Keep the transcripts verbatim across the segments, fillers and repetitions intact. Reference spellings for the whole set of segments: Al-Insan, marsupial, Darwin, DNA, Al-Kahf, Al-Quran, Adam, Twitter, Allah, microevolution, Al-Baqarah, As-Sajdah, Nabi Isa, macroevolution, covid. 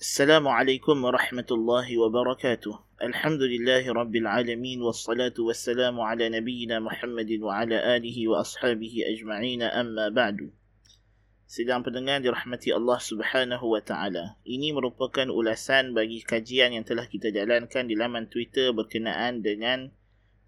Assalamualaikum warahmatullahi wabarakatuh. Alhamdulillahi rabbil alamin, wassalatu wassalamu ala nabiyyina Muhammadin wa ala alihi wa ashabihi ajma'in, amma ba'du. Sedang pendengar dirahmati Allah Subhanahu wa taala. Ini merupakan ulasan bagi kajian yang telah kita jalankan di laman Twitter berkenaan dengan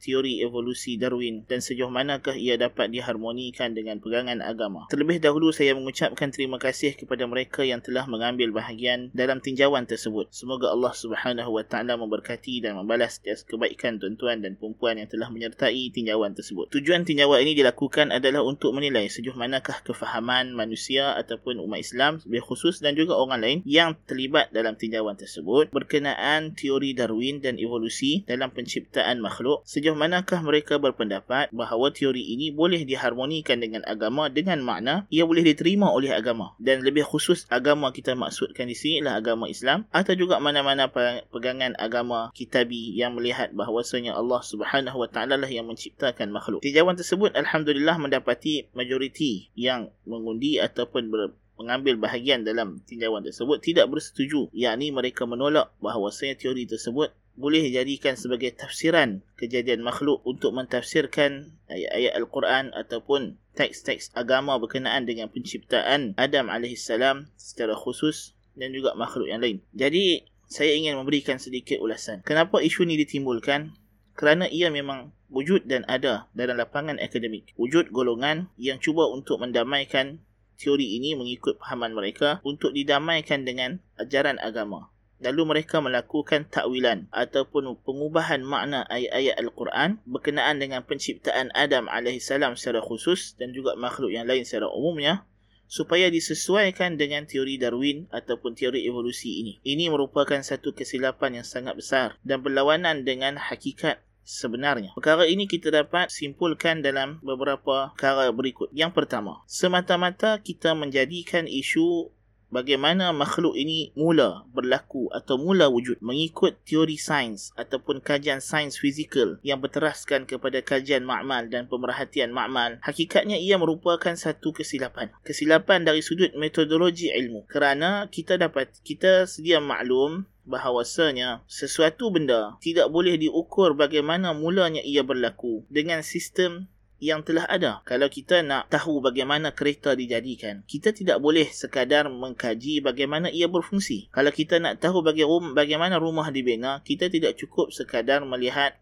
teori evolusi Darwin dan sejauh manakah ia dapat diharmonikan dengan pegangan agama. Terlebih dahulu saya mengucapkan terima kasih kepada mereka yang telah mengambil bahagian dalam tinjauan tersebut. Semoga Allah Subhanahu wa taala memberkati dan membalas jasa kebaikan tuan-tuan dan puan-puan yang telah menyertai tinjauan tersebut. Tujuan tinjauan ini dilakukan adalah untuk menilai sejauh manakah kefahaman manusia ataupun umat Islam secara khusus dan juga orang lain yang terlibat dalam tinjauan tersebut berkenaan teori Darwin dan evolusi dalam penciptaan makhluk. Sejauh manakah mereka berpendapat bahawa teori ini boleh diharmonikan dengan agama dengan makna ia boleh diterima oleh agama, dan lebih khusus agama kita maksudkan di sini ialah agama Islam atau juga mana-mana pegangan agama kitabi yang melihat bahawasanya Allah Subhanahu wa taala lah yang menciptakan makhluk. Tinjauan tersebut alhamdulillah mendapati majoriti yang mengundi ataupun ber mengambil bahagian dalam tinjauan tersebut tidak bersetuju, yakni mereka menolak bahawasanya teori tersebut boleh dijadikan sebagai tafsiran kejadian makhluk untuk mentafsirkan ayat-ayat Al-Quran ataupun teks-teks agama berkenaan dengan penciptaan Adam alaihissalam secara khusus dan juga makhluk yang lain. Jadi, saya ingin memberikan sedikit ulasan. Kenapa isu ini ditimbulkan? Kerana ia memang wujud dan ada dalam lapangan akademik. Wujud golongan yang cuba untuk mendamaikan teori ini mengikut pahaman mereka untuk didamaikan dengan ajaran agama. Lalu mereka melakukan takwilan ataupun pengubahan makna ayat-ayat Al-Quran berkenaan dengan penciptaan Adam alaihissalam secara khusus dan juga makhluk yang lain secara umumnya supaya disesuaikan dengan teori Darwin ataupun teori evolusi ini. Ini merupakan satu kesilapan yang sangat besar dan berlawanan dengan hakikat sebenarnya. Perkara ini kita dapat simpulkan dalam beberapa perkara berikut. Yang pertama, semata-mata kita menjadikan isu bagaimana makhluk ini mula berlaku atau mula wujud mengikut teori sains ataupun kajian sains fizikal yang berteraskan kepada kajian makmal dan pemerhatian makmal. Hakikatnya ia merupakan satu kesilapan. Kesilapan dari sudut metodologi ilmu. Kerana kita dapat kita sedia maklum bahawasanya sesuatu benda tidak boleh diukur bagaimana mulanya ia berlaku dengan sistem yang telah ada. Kalau kita nak tahu bagaimana kereta dijadikan, kita tidak boleh sekadar mengkaji bagaimana ia berfungsi. Kalau kita nak tahu bagaimana rumah dibina, kita tidak cukup sekadar melihat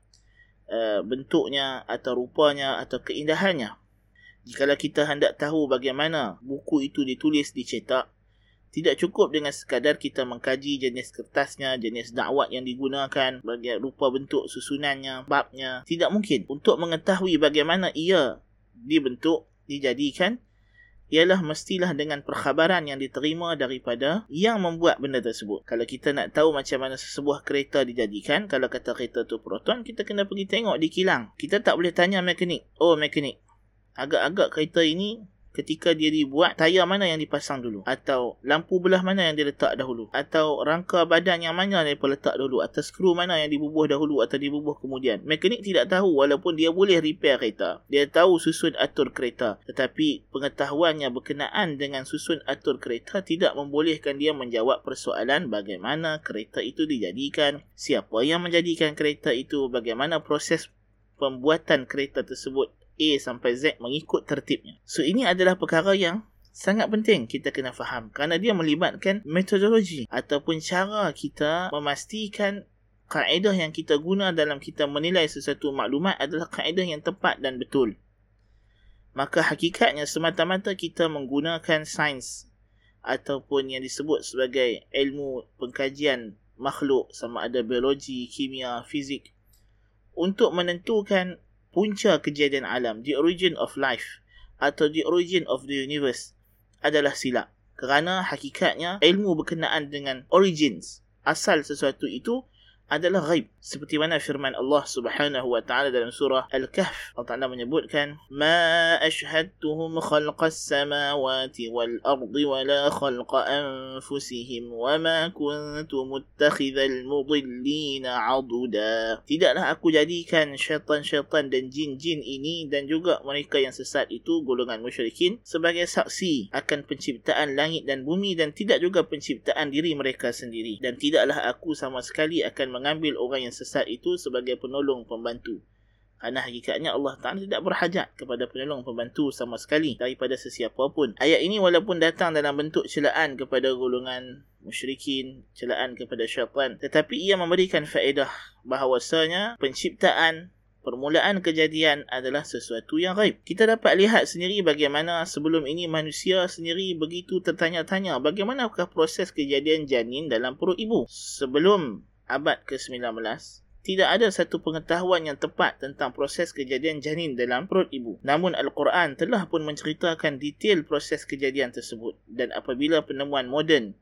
uh, bentuknya atau rupanya atau keindahannya. Jikalau kita hendak tahu bagaimana buku itu ditulis, dicetak, tidak cukup dengan sekadar kita mengkaji jenis kertasnya, jenis dakwat yang digunakan, bagi rupa bentuk susunannya, babnya. Tidak mungkin. Untuk mengetahui bagaimana ia dibentuk, dijadikan, ialah mestilah dengan perkhabaran yang diterima daripada yang membuat benda tersebut. Kalau kita nak tahu macam mana sebuah kereta dijadikan, kalau kata kereta tu proton, kita kena pergi tengok di kilang. Kita tak boleh tanya mekanik. Oh, mekanik, agak-agak kereta ini ketika dia dibuat, tayar mana yang dipasang dulu? Atau lampu belah mana yang diletak dahulu? Atau rangka badan yang mana yang diletak dahulu? Atau skru mana yang dibubuh dahulu atau dibubuh kemudian? Mekanik tidak tahu walaupun dia boleh repair kereta. Dia tahu susun atur kereta. Tetapi pengetahuannya berkenaan dengan susun atur kereta tidak membolehkan dia menjawab persoalan bagaimana kereta itu dijadikan, siapa yang menjadikan kereta itu, bagaimana proses pembuatan kereta tersebut A sampai Z mengikut tertibnya. So, ini adalah perkara yang sangat penting kita kena faham kerana dia melibatkan metodologi ataupun cara kita memastikan kaedah yang kita guna dalam kita menilai sesuatu maklumat adalah kaedah yang tepat dan betul. Maka hakikatnya semata-mata kita menggunakan sains ataupun yang disebut sebagai ilmu pengkajian makhluk sama ada biologi, kimia, fizik untuk menentukan punca kejadian alam, the origin of life atau the origin of the universe adalah silap. Kerana hakikatnya ilmu berkenaan dengan origins, asal sesuatu itu adalah ghaib, seperti mana firman Allah Subhanahu wa taala dalam surah Al-Kahf. Allah Taala menyebutkan, ma ashhadtuhum khalqas samawati wal ardi wala khalqa anfusihim wama kuntu muttakhidhal mudillina aduda. Tidaklah aku jadikan syaitan-syaitan dan jin-jin ini dan juga mereka yang sesat itu, golongan musyrikin, sebagai saksi akan penciptaan langit dan bumi dan tidak juga penciptaan diri mereka sendiri, dan tidaklah aku sama sekali akan mengambil orang yang sesat itu sebagai penolong pembantu. Karena hakikatnya Allah Ta'ala tidak berhajat kepada penolong pembantu sama sekali daripada sesiapa pun. Ayat ini walaupun datang dalam bentuk celaan kepada golongan musyrikin, celaan kepada syaitan, tetapi ia memberikan faedah bahawasanya penciptaan, permulaan kejadian adalah sesuatu yang ghaib. Kita dapat lihat sendiri bagaimana sebelum ini manusia sendiri begitu tertanya-tanya bagaimanakah proses kejadian janin dalam perut ibu. Sebelum abad kesembilan belas, tidak ada satu pengetahuan yang tepat tentang proses kejadian janin dalam perut ibu. Namun Al-Quran telah pun menceritakan detail proses kejadian tersebut. Dan apabila penemuan moden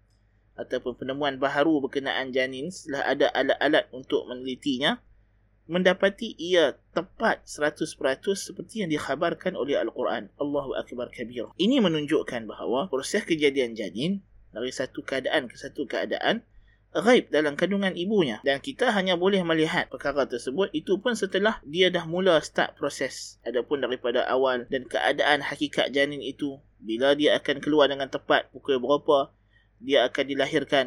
ataupun penemuan baharu berkenaan janin, setelah ada alat-alat untuk menelitinya, mendapati ia tepat seratus peratus seperti yang dikhabarkan oleh Al-Quran. Allahu Akbar Kabir. Ini menunjukkan bahawa proses kejadian janin dari satu keadaan ke satu keadaan ghaib dalam kandungan ibunya. Dan kita hanya boleh melihat perkara tersebut, itu pun setelah dia dah mula start proses. Adapun daripada awal dan keadaan hakikat janin itu, bila dia akan keluar dengan tepat, pukul berapa dia akan dilahirkan,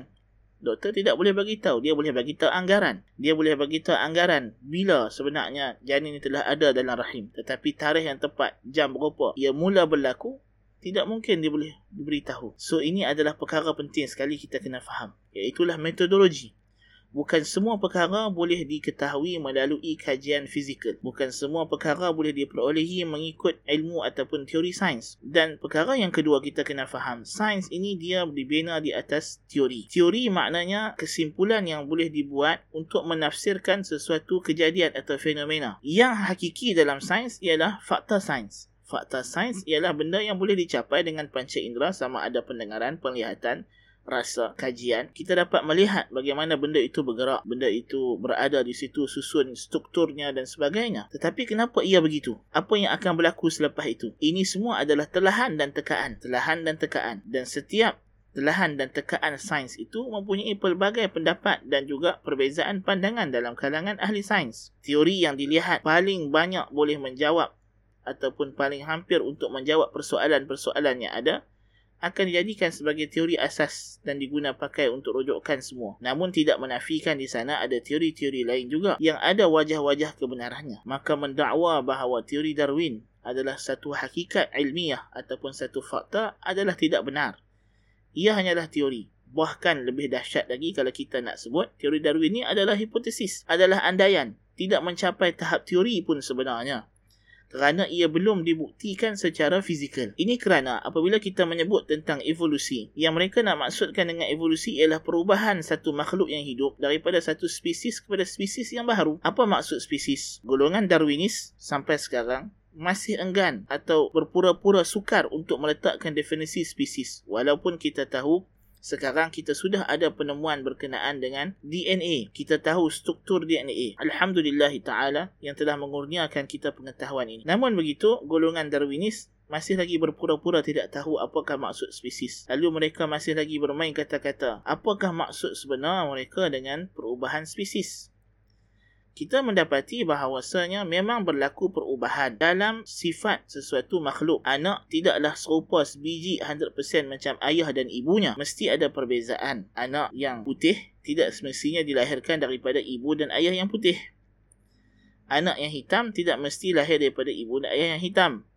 doktor tidak boleh bagi tahu. Dia boleh bagi tahu anggaran. Dia boleh bagi tahu anggaran bila sebenarnya janin ini telah ada dalam rahim. Tetapi tarikh yang tepat, jam berapa ia mula berlaku, tidak mungkin dia boleh diberitahu. So ini adalah perkara penting sekali kita kena faham, iaitulah metodologi. Bukan semua perkara boleh diketahui melalui kajian fizikal. Bukan semua perkara boleh diperolehi mengikut ilmu ataupun teori sains. Dan perkara yang kedua kita kena faham, sains ini dia dibina di atas teori. Teori maknanya kesimpulan yang boleh dibuat untuk menafsirkan sesuatu kejadian atau fenomena. Yang hakiki dalam sains ialah fakta sains. Fakta sains ialah benda yang boleh dicapai dengan panca indera, sama ada pendengaran, penglihatan, rasa, kajian. Kita dapat melihat bagaimana benda itu bergerak, benda itu berada di situ, susun strukturnya dan sebagainya. Tetapi kenapa ia begitu? Apa yang akan berlaku selepas itu? Ini semua adalah telahan dan tekaan. Telahan dan tekaan. Dan setiap telahan dan tekaan sains itu mempunyai pelbagai pendapat dan juga perbezaan pandangan dalam kalangan ahli sains. Teori yang dilihat paling banyak boleh menjawab ataupun paling hampir untuk menjawab persoalan-persoalan yang ada akan dijadikan sebagai teori asas dan diguna pakai untuk rujukan semua. Namun tidak menafikan di sana ada teori-teori lain juga yang ada wajah-wajah kebenarannya. Maka mendakwa bahawa teori Darwin adalah satu hakikat ilmiah ataupun satu fakta adalah tidak benar. Ia hanyalah teori. Bahkan lebih dahsyat lagi kalau kita nak sebut, teori Darwin ni adalah hipotesis, adalah andaian, tidak mencapai tahap teori pun sebenarnya, kerana ia belum dibuktikan secara fizikal. Ini kerana apabila kita menyebut tentang evolusi, yang mereka nak maksudkan dengan evolusi ialah perubahan satu makhluk yang hidup daripada satu spesies kepada spesies yang baru. Apa maksud spesies? Golongan Darwinis sampai sekarang masih enggan atau berpura-pura sukar untuk meletakkan definisi spesies, walaupun kita tahu sekarang kita sudah ada penemuan berkenaan dengan D N A. Kita tahu struktur D N A. Alhamdulillah Ta'ala yang telah mengurniakan kita pengetahuan ini. Namun begitu, golongan Darwinis masih lagi berpura-pura tidak tahu apakah maksud spesies. Lalu mereka masih lagi bermain kata-kata. Apakah maksud sebenar mereka dengan perubahan spesies? Kita mendapati bahawasanya memang berlaku perubahan dalam sifat sesuatu makhluk. Anak tidaklah serupa sebiji seratus peratus macam ayah dan ibunya. Mesti ada perbezaan. Anak yang putih tidak semestinya dilahirkan daripada ibu dan ayah yang putih. Anak yang hitam tidak mesti lahir daripada ibu dan ayah yang hitam.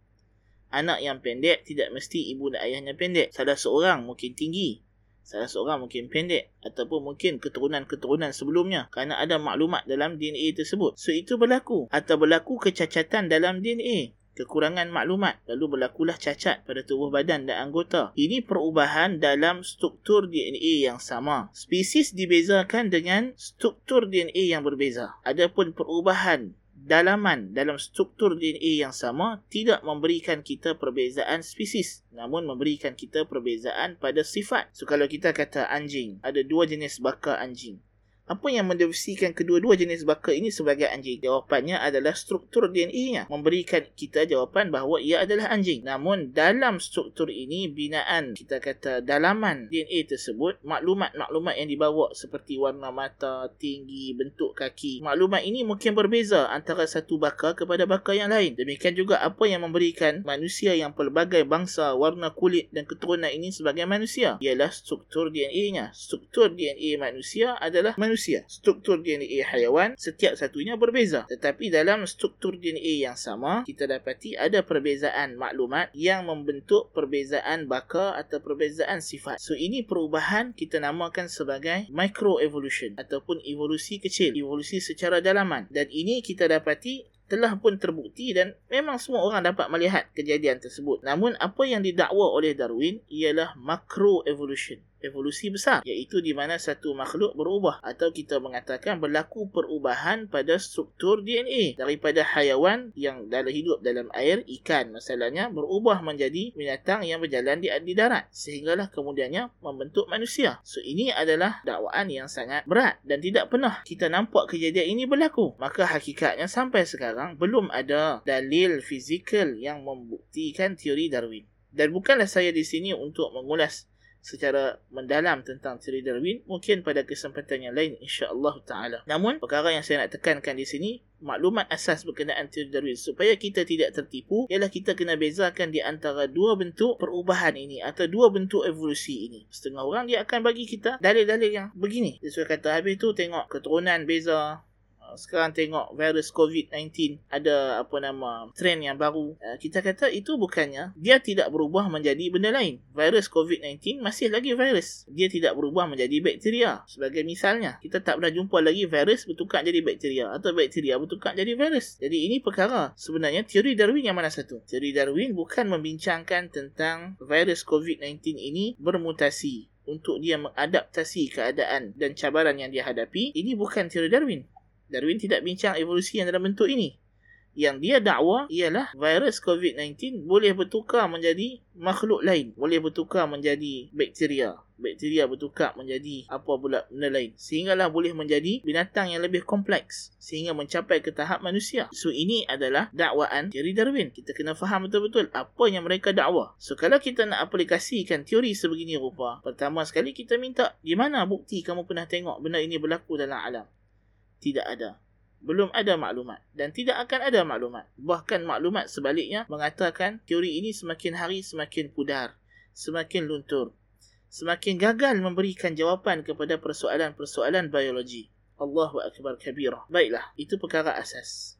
Anak yang pendek tidak mesti ibu dan ayahnya pendek. Salah seorang mungkin tinggi, salah seorang mungkin pendek, ataupun mungkin keturunan-keturunan sebelumnya, kerana ada maklumat dalam D N A tersebut. So itu berlaku, atau berlaku kecacatan dalam D N A, kekurangan maklumat, lalu berlakulah cacat pada tubuh badan dan anggota. Ini perubahan dalam struktur D N A yang sama. Spesies dibezakan dengan struktur D N A yang berbeza. Adapun perubahan dalaman dalam struktur D N A yang sama tidak memberikan kita perbezaan spesies, namun memberikan kita perbezaan pada sifat. So kalau kita kata anjing, ada dua jenis bakar anjing. Apa yang mendefinisikan kedua-dua jenis bakar ini sebagai anjing? Jawapannya adalah struktur D N A-nya memberikan kita jawapan bahawa ia adalah anjing. Namun dalam struktur ini, binaan, kita kata dalaman D N A tersebut, maklumat-maklumat yang dibawa seperti warna mata, tinggi, bentuk kaki. Maklumat ini mungkin berbeza antara satu bakar kepada bakar yang lain. Demikian juga apa yang memberikan manusia yang pelbagai bangsa, warna kulit dan keturunan ini sebagai manusia ialah struktur D N A-nya. Struktur D N A manusia adalah manusia. Manusia. Struktur D N A haiwan setiap satunya berbeza. Tetapi dalam struktur D N A yang sama, kita dapati ada perbezaan maklumat yang membentuk perbezaan bakar atau perbezaan sifat. So ini perubahan kita namakan sebagai microevolution ataupun evolusi kecil, evolusi secara dalaman. Dan ini kita dapati telah pun terbukti dan memang semua orang dapat melihat kejadian tersebut. Namun apa yang didakwa oleh Darwin ialah macroevolution, evolusi besar, iaitu di mana satu makhluk berubah atau kita mengatakan berlaku perubahan pada struktur D N A daripada haiwan yang dalam hidup dalam air, ikan masalahnya, berubah menjadi binatang yang berjalan di, di darat sehinggalah kemudiannya membentuk manusia. So ini adalah dakwaan yang sangat berat dan tidak pernah kita nampak kejadian ini berlaku. Maka hakikatnya sampai sekarang belum ada dalil fizikal yang membuktikan teori Darwin. Dan bukanlah saya di sini untuk mengulas secara mendalam tentang teori Darwin, mungkin pada kesempatan yang lain insya-Allah taala. Namun perkara yang saya nak tekankan di sini, maklumat asas berkenaan teori Darwin supaya kita tidak tertipu ialah kita kena bezakan di antara dua bentuk perubahan ini atau dua bentuk evolusi ini. Setengah orang dia akan bagi kita dalil-dalil yang begini. Dia suka kata habis tu tengok keturunan beza. Sekarang tengok virus covid nineteen ada apa nama trend yang baru. Kita kata itu bukannya dia tidak berubah menjadi benda lain. Virus covid nineteen masih lagi virus. Dia tidak berubah menjadi bakteria. Sebagai misalnya, kita tak pernah jumpa lagi virus bertukar jadi bakteria atau bakteria bertukar jadi virus. Jadi ini perkara sebenarnya teori Darwin yang mana satu? Teori Darwin bukan membincangkan tentang virus covid nineteen ini bermutasi untuk dia mengadaptasi keadaan dan cabaran yang dia hadapi. Ini bukan teori Darwin. Darwin tidak bincang evolusi yang dalam bentuk ini. Yang dia dakwa ialah virus covid nineteen boleh bertukar menjadi makhluk lain. Boleh bertukar menjadi bakteria. Bakteria bertukar menjadi apa pula benda lain. Sehinggalah boleh menjadi binatang yang lebih kompleks. Sehingga mencapai ke tahap manusia. So ini adalah dakwaan teori Darwin. Kita kena faham betul-betul apa yang mereka dakwa. So kalau kita nak aplikasikan teori sebegini rupa, pertama sekali kita minta, di mana bukti kamu pernah tengok benda ini berlaku dalam alam? Tidak ada. Belum ada maklumat dan tidak akan ada maklumat. Bahkan maklumat sebaliknya mengatakan teori ini semakin hari semakin pudar, semakin luntur, semakin gagal memberikan jawapan kepada persoalan-persoalan biologi. Allahu akbar kabirah. Baiklah, itu perkara asas.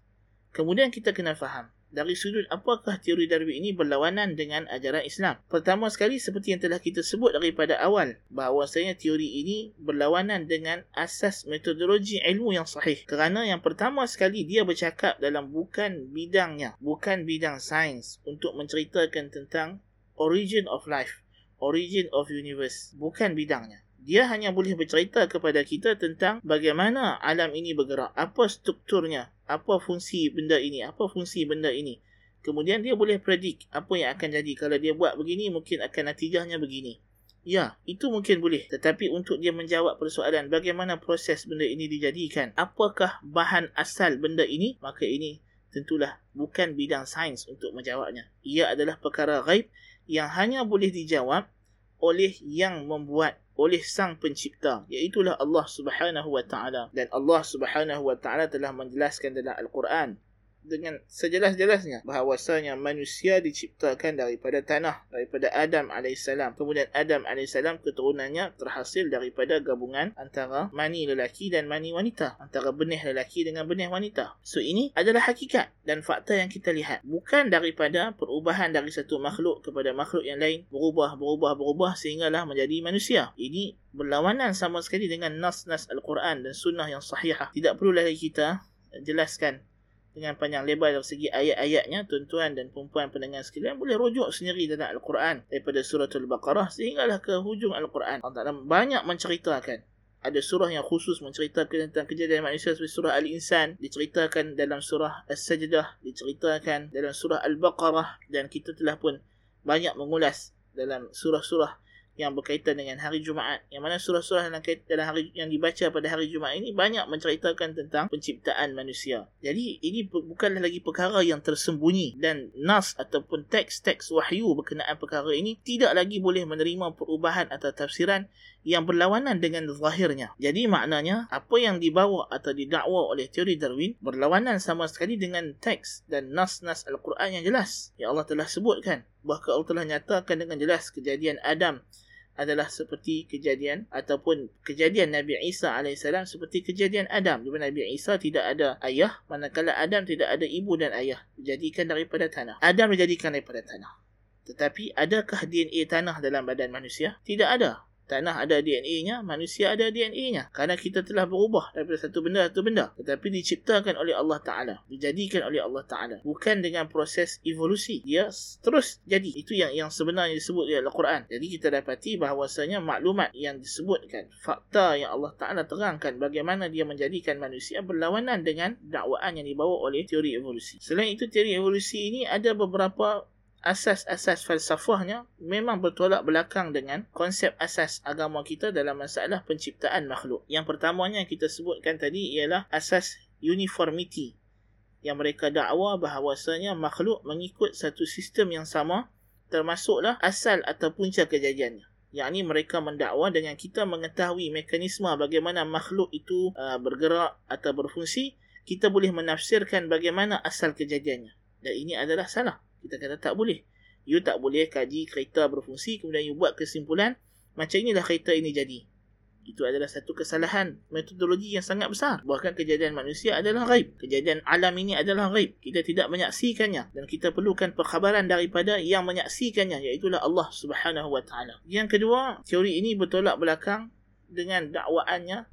Kemudian kita kena faham dari sudut apakah teori Darwin ini berlawanan dengan ajaran Islam. Pertama sekali, seperti yang telah kita sebut daripada awal, bahawasanya teori ini berlawanan dengan asas metodologi ilmu yang sahih. Kerana yang pertama sekali, dia bercakap dalam bukan bidangnya, bukan bidang sains, untuk menceritakan tentang origin of life, origin of universe. Bukan bidangnya. Dia hanya boleh bercerita kepada kita tentang bagaimana alam ini bergerak, apa strukturnya, apa fungsi benda ini, apa fungsi benda ini. Kemudian dia boleh predict apa yang akan jadi. Kalau dia buat begini, mungkin akan natijahnya begini. Ya, itu mungkin boleh. Tetapi untuk dia menjawab persoalan bagaimana proses benda ini dijadikan, apakah bahan asal benda ini, maka ini tentulah bukan bidang sains untuk menjawabnya. Ia adalah perkara ghaib yang hanya boleh dijawab oleh yang membuat, oleh sang pencipta, iaitulah Allah Subhanahu wa taala. Dan Allah Subhanahu wa taala telah menjelaskan dalam Al-Quran dengan sejelas-jelasnya bahawasanya manusia diciptakan daripada tanah, daripada Adam alaihissalam. Kemudian Adam alaihissalam keturunannya terhasil daripada gabungan antara mani lelaki dan mani wanita, antara benih lelaki dengan benih wanita. So ini adalah hakikat dan fakta yang kita lihat, bukan daripada perubahan dari satu makhluk kepada makhluk yang lain, berubah, berubah, berubah sehinggalah menjadi manusia. Ini berlawanan sama sekali dengan nas-nas Al-Quran dan sunnah yang sahihah. Tidak perlu lagi kita jelaskan dengan panjang lebar dari segi ayat-ayatnya. Tuan-tuan dan perempuan pendengar sekalian boleh rujuk sendiri dalam Al-Quran, daripada surah Al-Baqarah sehinggalah ke hujung Al-Quran. Allah Ta'ala banyak menceritakan. Ada surah yang khusus menceritakan tentang kejadian manusia seperti surah Al-Insan, diceritakan dalam surah As-Sajdah, diceritakan dalam surah Al-Baqarah, dan kita telah pun banyak mengulas dalam surah-surah yang berkaitan dengan hari Jumaat, yang mana surah-surah dalam dalam hari yang dibaca pada hari Jumaat ini banyak menceritakan tentang penciptaan manusia. Jadi ini bukanlah lagi perkara yang tersembunyi, dan nas ataupun teks-teks wahyu berkenaan perkara ini tidak lagi boleh menerima perubahan atau tafsiran yang berlawanan dengan zahirnya. Jadi maknanya apa yang dibawa atau didakwa oleh teori Darwin berlawanan sama sekali dengan teks dan nas-nas Al-Quran yang jelas, yang Allah telah sebutkan. Bahkan Allah telah nyatakan dengan jelas kejadian Adam adalah seperti kejadian ataupun kejadian Nabi Isa alaihissalam seperti kejadian Adam, di mana Nabi Isa tidak ada ayah, manakala Adam tidak ada ibu dan ayah, dijadikan daripada tanah. Adam dijadikan daripada tanah. Tetapi adakah D N A tanah dalam badan manusia? Tidak ada. Tanah ada D N A-nya, manusia ada D N A-nya. Kerana kita telah berubah daripada satu benda satu benda, tetapi diciptakan oleh Allah Ta'ala, dijadikan oleh Allah Ta'ala, bukan dengan proses evolusi. Dia terus jadi. Itu yang yang sebenarnya disebut dalam Al-Quran. Jadi kita dapati bahawasanya maklumat yang disebutkan, fakta yang Allah Ta'ala terangkan bagaimana dia menjadikan manusia berlawanan dengan dakwaan yang dibawa oleh teori evolusi. Selain itu, teori evolusi ini ada beberapa asas-asas falsafahnya memang bertolak belakang dengan konsep asas agama kita dalam masalah penciptaan makhluk. Yang pertamanya yang kita sebutkan tadi ialah asas uniformity, yang mereka dakwa bahawasanya makhluk mengikut satu sistem yang sama, termasuklah asal atau punca kejadiannya. Yakni mereka mendakwa dengan kita mengetahui mekanisme bagaimana makhluk itu uh, bergerak atau berfungsi, kita boleh menafsirkan bagaimana asal kejadiannya. Dan ini adalah salah. Kita kata tak boleh. You tak boleh kaji kereta berfungsi kemudian you buat kesimpulan macam inilah kereta ini jadi. Itu adalah satu kesalahan metodologi yang sangat besar. Bahkan kejadian manusia adalah ghaib. Kejadian alam ini adalah ghaib. Kita tidak menyaksikannya, dan kita perlukan perkhabaran daripada yang menyaksikannya, iaitulah Allah Subhanahu Wa Taala. Yang kedua, teori ini bertolak belakang dengan dakwaannya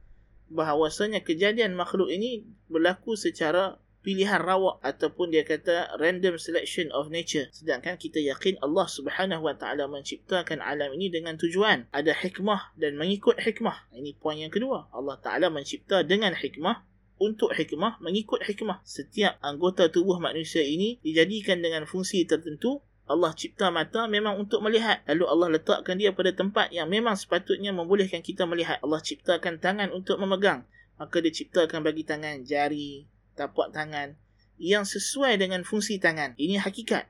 bahawasanya kejadian makhluk ini berlaku secara pilihan rawak ataupun dia kata random selection of nature. Sedangkan kita yakin Allah Subhanahu Wa Taala menciptakan alam ini dengan tujuan, ada hikmah dan mengikut hikmah. Ini poin yang kedua. Allah Taala mencipta dengan hikmah, untuk hikmah, mengikut hikmah. Setiap anggota tubuh manusia ini dijadikan dengan fungsi tertentu. Allah cipta mata memang untuk melihat, lalu Allah letakkan dia pada tempat yang memang sepatutnya membolehkan kita melihat. Allah ciptakan tangan untuk memegang, maka dia ciptakan bagi tangan jari, tapak tangan yang sesuai dengan fungsi tangan. Ini hakikat.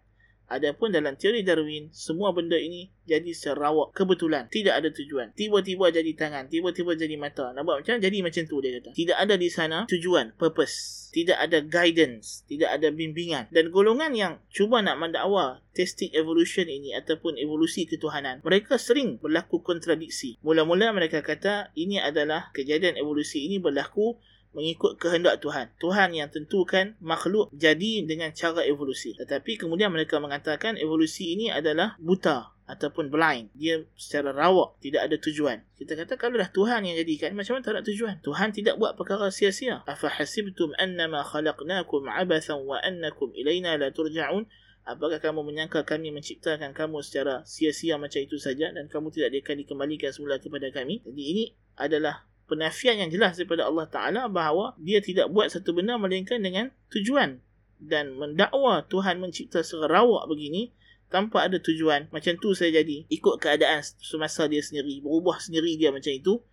Adapun dalam teori Darwin, semua benda ini jadi serawak, kebetulan, tidak ada tujuan. Tiba-tiba jadi tangan, tiba-tiba jadi mata. Nampak macam jadi macam tu dia kata. Tidak ada di sana tujuan, purpose. Tidak ada guidance, tidak ada bimbingan. Dan golongan yang cuba nak mendakwa theistic evolution ini ataupun evolusi ketuhanan, mereka sering berlaku kontradiksi. Mula-mula mereka kata ini adalah kejadian evolusi ini berlaku mengikut kehendak Tuhan. Tuhan yang tentukan makhluk jadi dengan cara evolusi. Tetapi kemudian mereka mengatakan evolusi ini adalah buta ataupun blind. Dia secara rawak, tidak ada tujuan. Kita kata kalau dah Tuhan yang jadikan, macam mana tak ada tujuan? Tuhan tidak buat perkara sia-sia. Afahasibtum annama khalaqnakum abathan wa annakum ilaina la turja'un. Apakah kamu menyangka kami menciptakan kamu secara sia-sia macam itu saja dan kamu tidak akan dikembalikan semula kepada kami? Jadi ini adalah penafian yang jelas daripada Allah Ta'ala bahawa dia tidak buat satu benda melainkan dengan tujuan. Dan mendakwa Tuhan mencipta serawak begini tanpa ada tujuan, macam tu saya jadi, ikut keadaan semasa dia sendiri, berubah sendiri dia macam itu.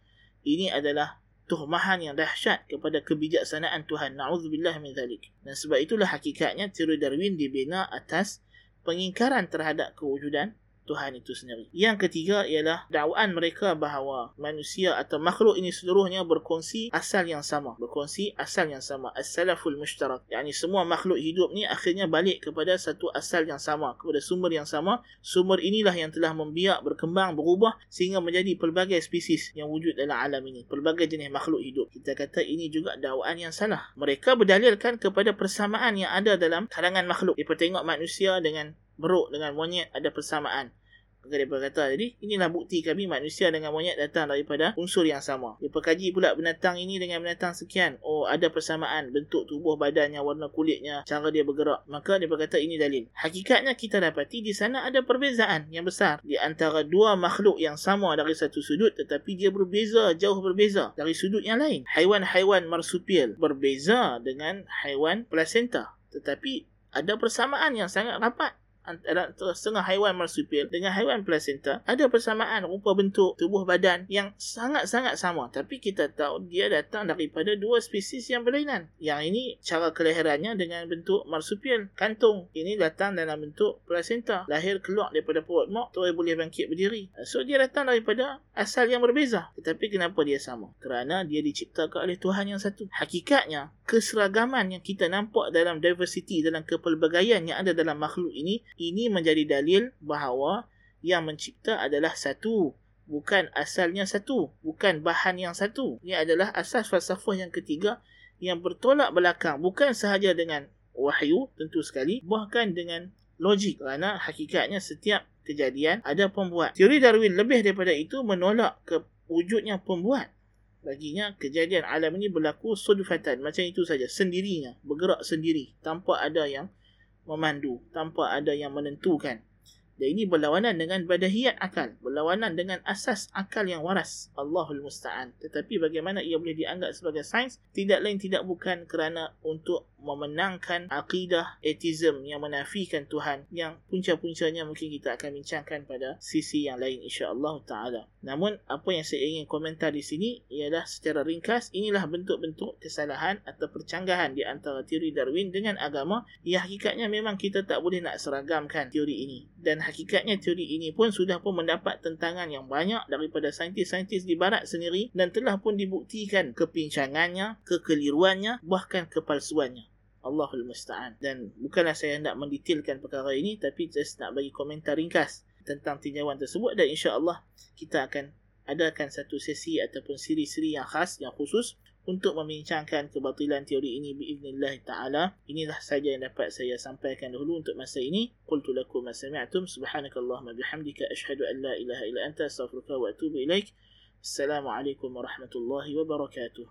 Ini adalah tuhmahan yang dahsyat kepada kebijaksanaan Tuhan. Na'udzubillah min zalik. Dan sebab itulah hakikatnya teori Darwin dibina atas pengingkaran terhadap kewujudan Tuhan itu sendiri. Yang ketiga ialah dakwaan mereka bahawa manusia atau makhluk ini seluruhnya berkongsi asal yang sama. Berkongsi asal yang sama. As-salaful mushtarak. Yakni semua makhluk hidup ni akhirnya balik kepada satu asal yang sama, kepada sumber yang sama. Sumber inilah yang telah membiak, berkembang, berubah sehingga menjadi pelbagai spesies yang wujud dalam alam ini. Pelbagai jenis makhluk hidup. Kita kata ini juga dakwaan yang salah. Mereka berdalilkan kepada persamaan yang ada dalam kalangan makhluk. Mereka tengok manusia dengan beruk, dengan monyet ada persamaan. Maka dia berkata, jadi inilah bukti kami manusia dengan monyet datang daripada unsur yang sama. Dia perkaji pula binatang ini dengan binatang sekian. Oh, ada persamaan bentuk tubuh badannya, warna kulitnya, cara dia bergerak. Maka dia berkata ini dalil. Hakikatnya kita dapati di sana ada perbezaan yang besar di antara dua makhluk yang sama dari satu sudut, tetapi dia berbeza, jauh berbeza dari sudut yang lain. Haiwan-haiwan marsupial berbeza dengan haiwan plasenta, tetapi ada persamaan yang sangat rapat. setengah haiwan marsupial dengan haiwan placenta ada persamaan rupa bentuk tubuh badan yang sangat-sangat sama, tapi kita tahu dia datang daripada dua spesies yang berlainan. Yang ini cara kelahirannya dengan bentuk marsupial kantung, ini datang dalam bentuk placenta, lahir keluar daripada perut mak, terus boleh bangkit berdiri. So dia datang daripada asal yang berbeza, tetapi kenapa dia sama? Kerana dia diciptakan oleh Tuhan yang satu. Hakikatnya keseragaman yang kita nampak dalam diversity, dalam kepelbagaian yang ada dalam makhluk ini, ini menjadi dalil bahawa yang mencipta adalah satu, bukan asalnya satu, bukan bahan yang satu. Ini adalah asas falsafah yang ketiga yang bertolak belakang bukan sahaja dengan wahyu tentu sekali, bahkan dengan logik, kerana hakikatnya setiap kejadian ada pembuat. Teori Darwin lebih daripada itu menolak kewujudnya pembuat. Baginya, kejadian alam ini berlaku sudfatan, macam itu saja, sendirinya, bergerak sendiri, tanpa ada yang memandu, tanpa ada yang menentukan. Dan ini berlawanan dengan badahiyat akal, berlawanan dengan asas akal yang waras. Allahul Musta'an. Tetapi bagaimana ia boleh dianggap sebagai sains? Tidak lain tidak bukan kerana untuk memenangkan akidah ateism yang menafikan Tuhan, yang punca-puncanya mungkin kita akan bincangkan pada sisi yang lain insya-Allah taala. Namun apa yang saya ingin komentar di sini ialah secara ringkas inilah bentuk-bentuk kesalahan atau percanggahan di antara teori Darwin dengan agama yang hakikatnya memang kita tak boleh nak seragamkan teori ini, dan hakikatnya teori ini pun sudah pun mendapat tentangan yang banyak daripada saintis-saintis di barat sendiri, dan telah pun dibuktikan kepincangannya, kekeliruannya, bahkan kepalsuannya. Allahul Musta'an. Dan bukanlah saya hendak mendetailkan perkara ini, tapi just nak bagi komentar ringkas tentang tinjauan tersebut, dan insya-Allah kita akan adakan satu sesi ataupun siri-siri yang khas, yang khusus untuk membincangkan kebatilan teori ini biiznillah ta'ala. Inilah saja yang dapat saya sampaikan dahulu untuk masa ini. Qultu lakum ma sami'tum, subhanakallahumma bihamdika, ashhadu an la ilaha illa anta, astaghfiruka wa atubu ilaik. Assalamualaikum warahmatullahi wabarakatuh.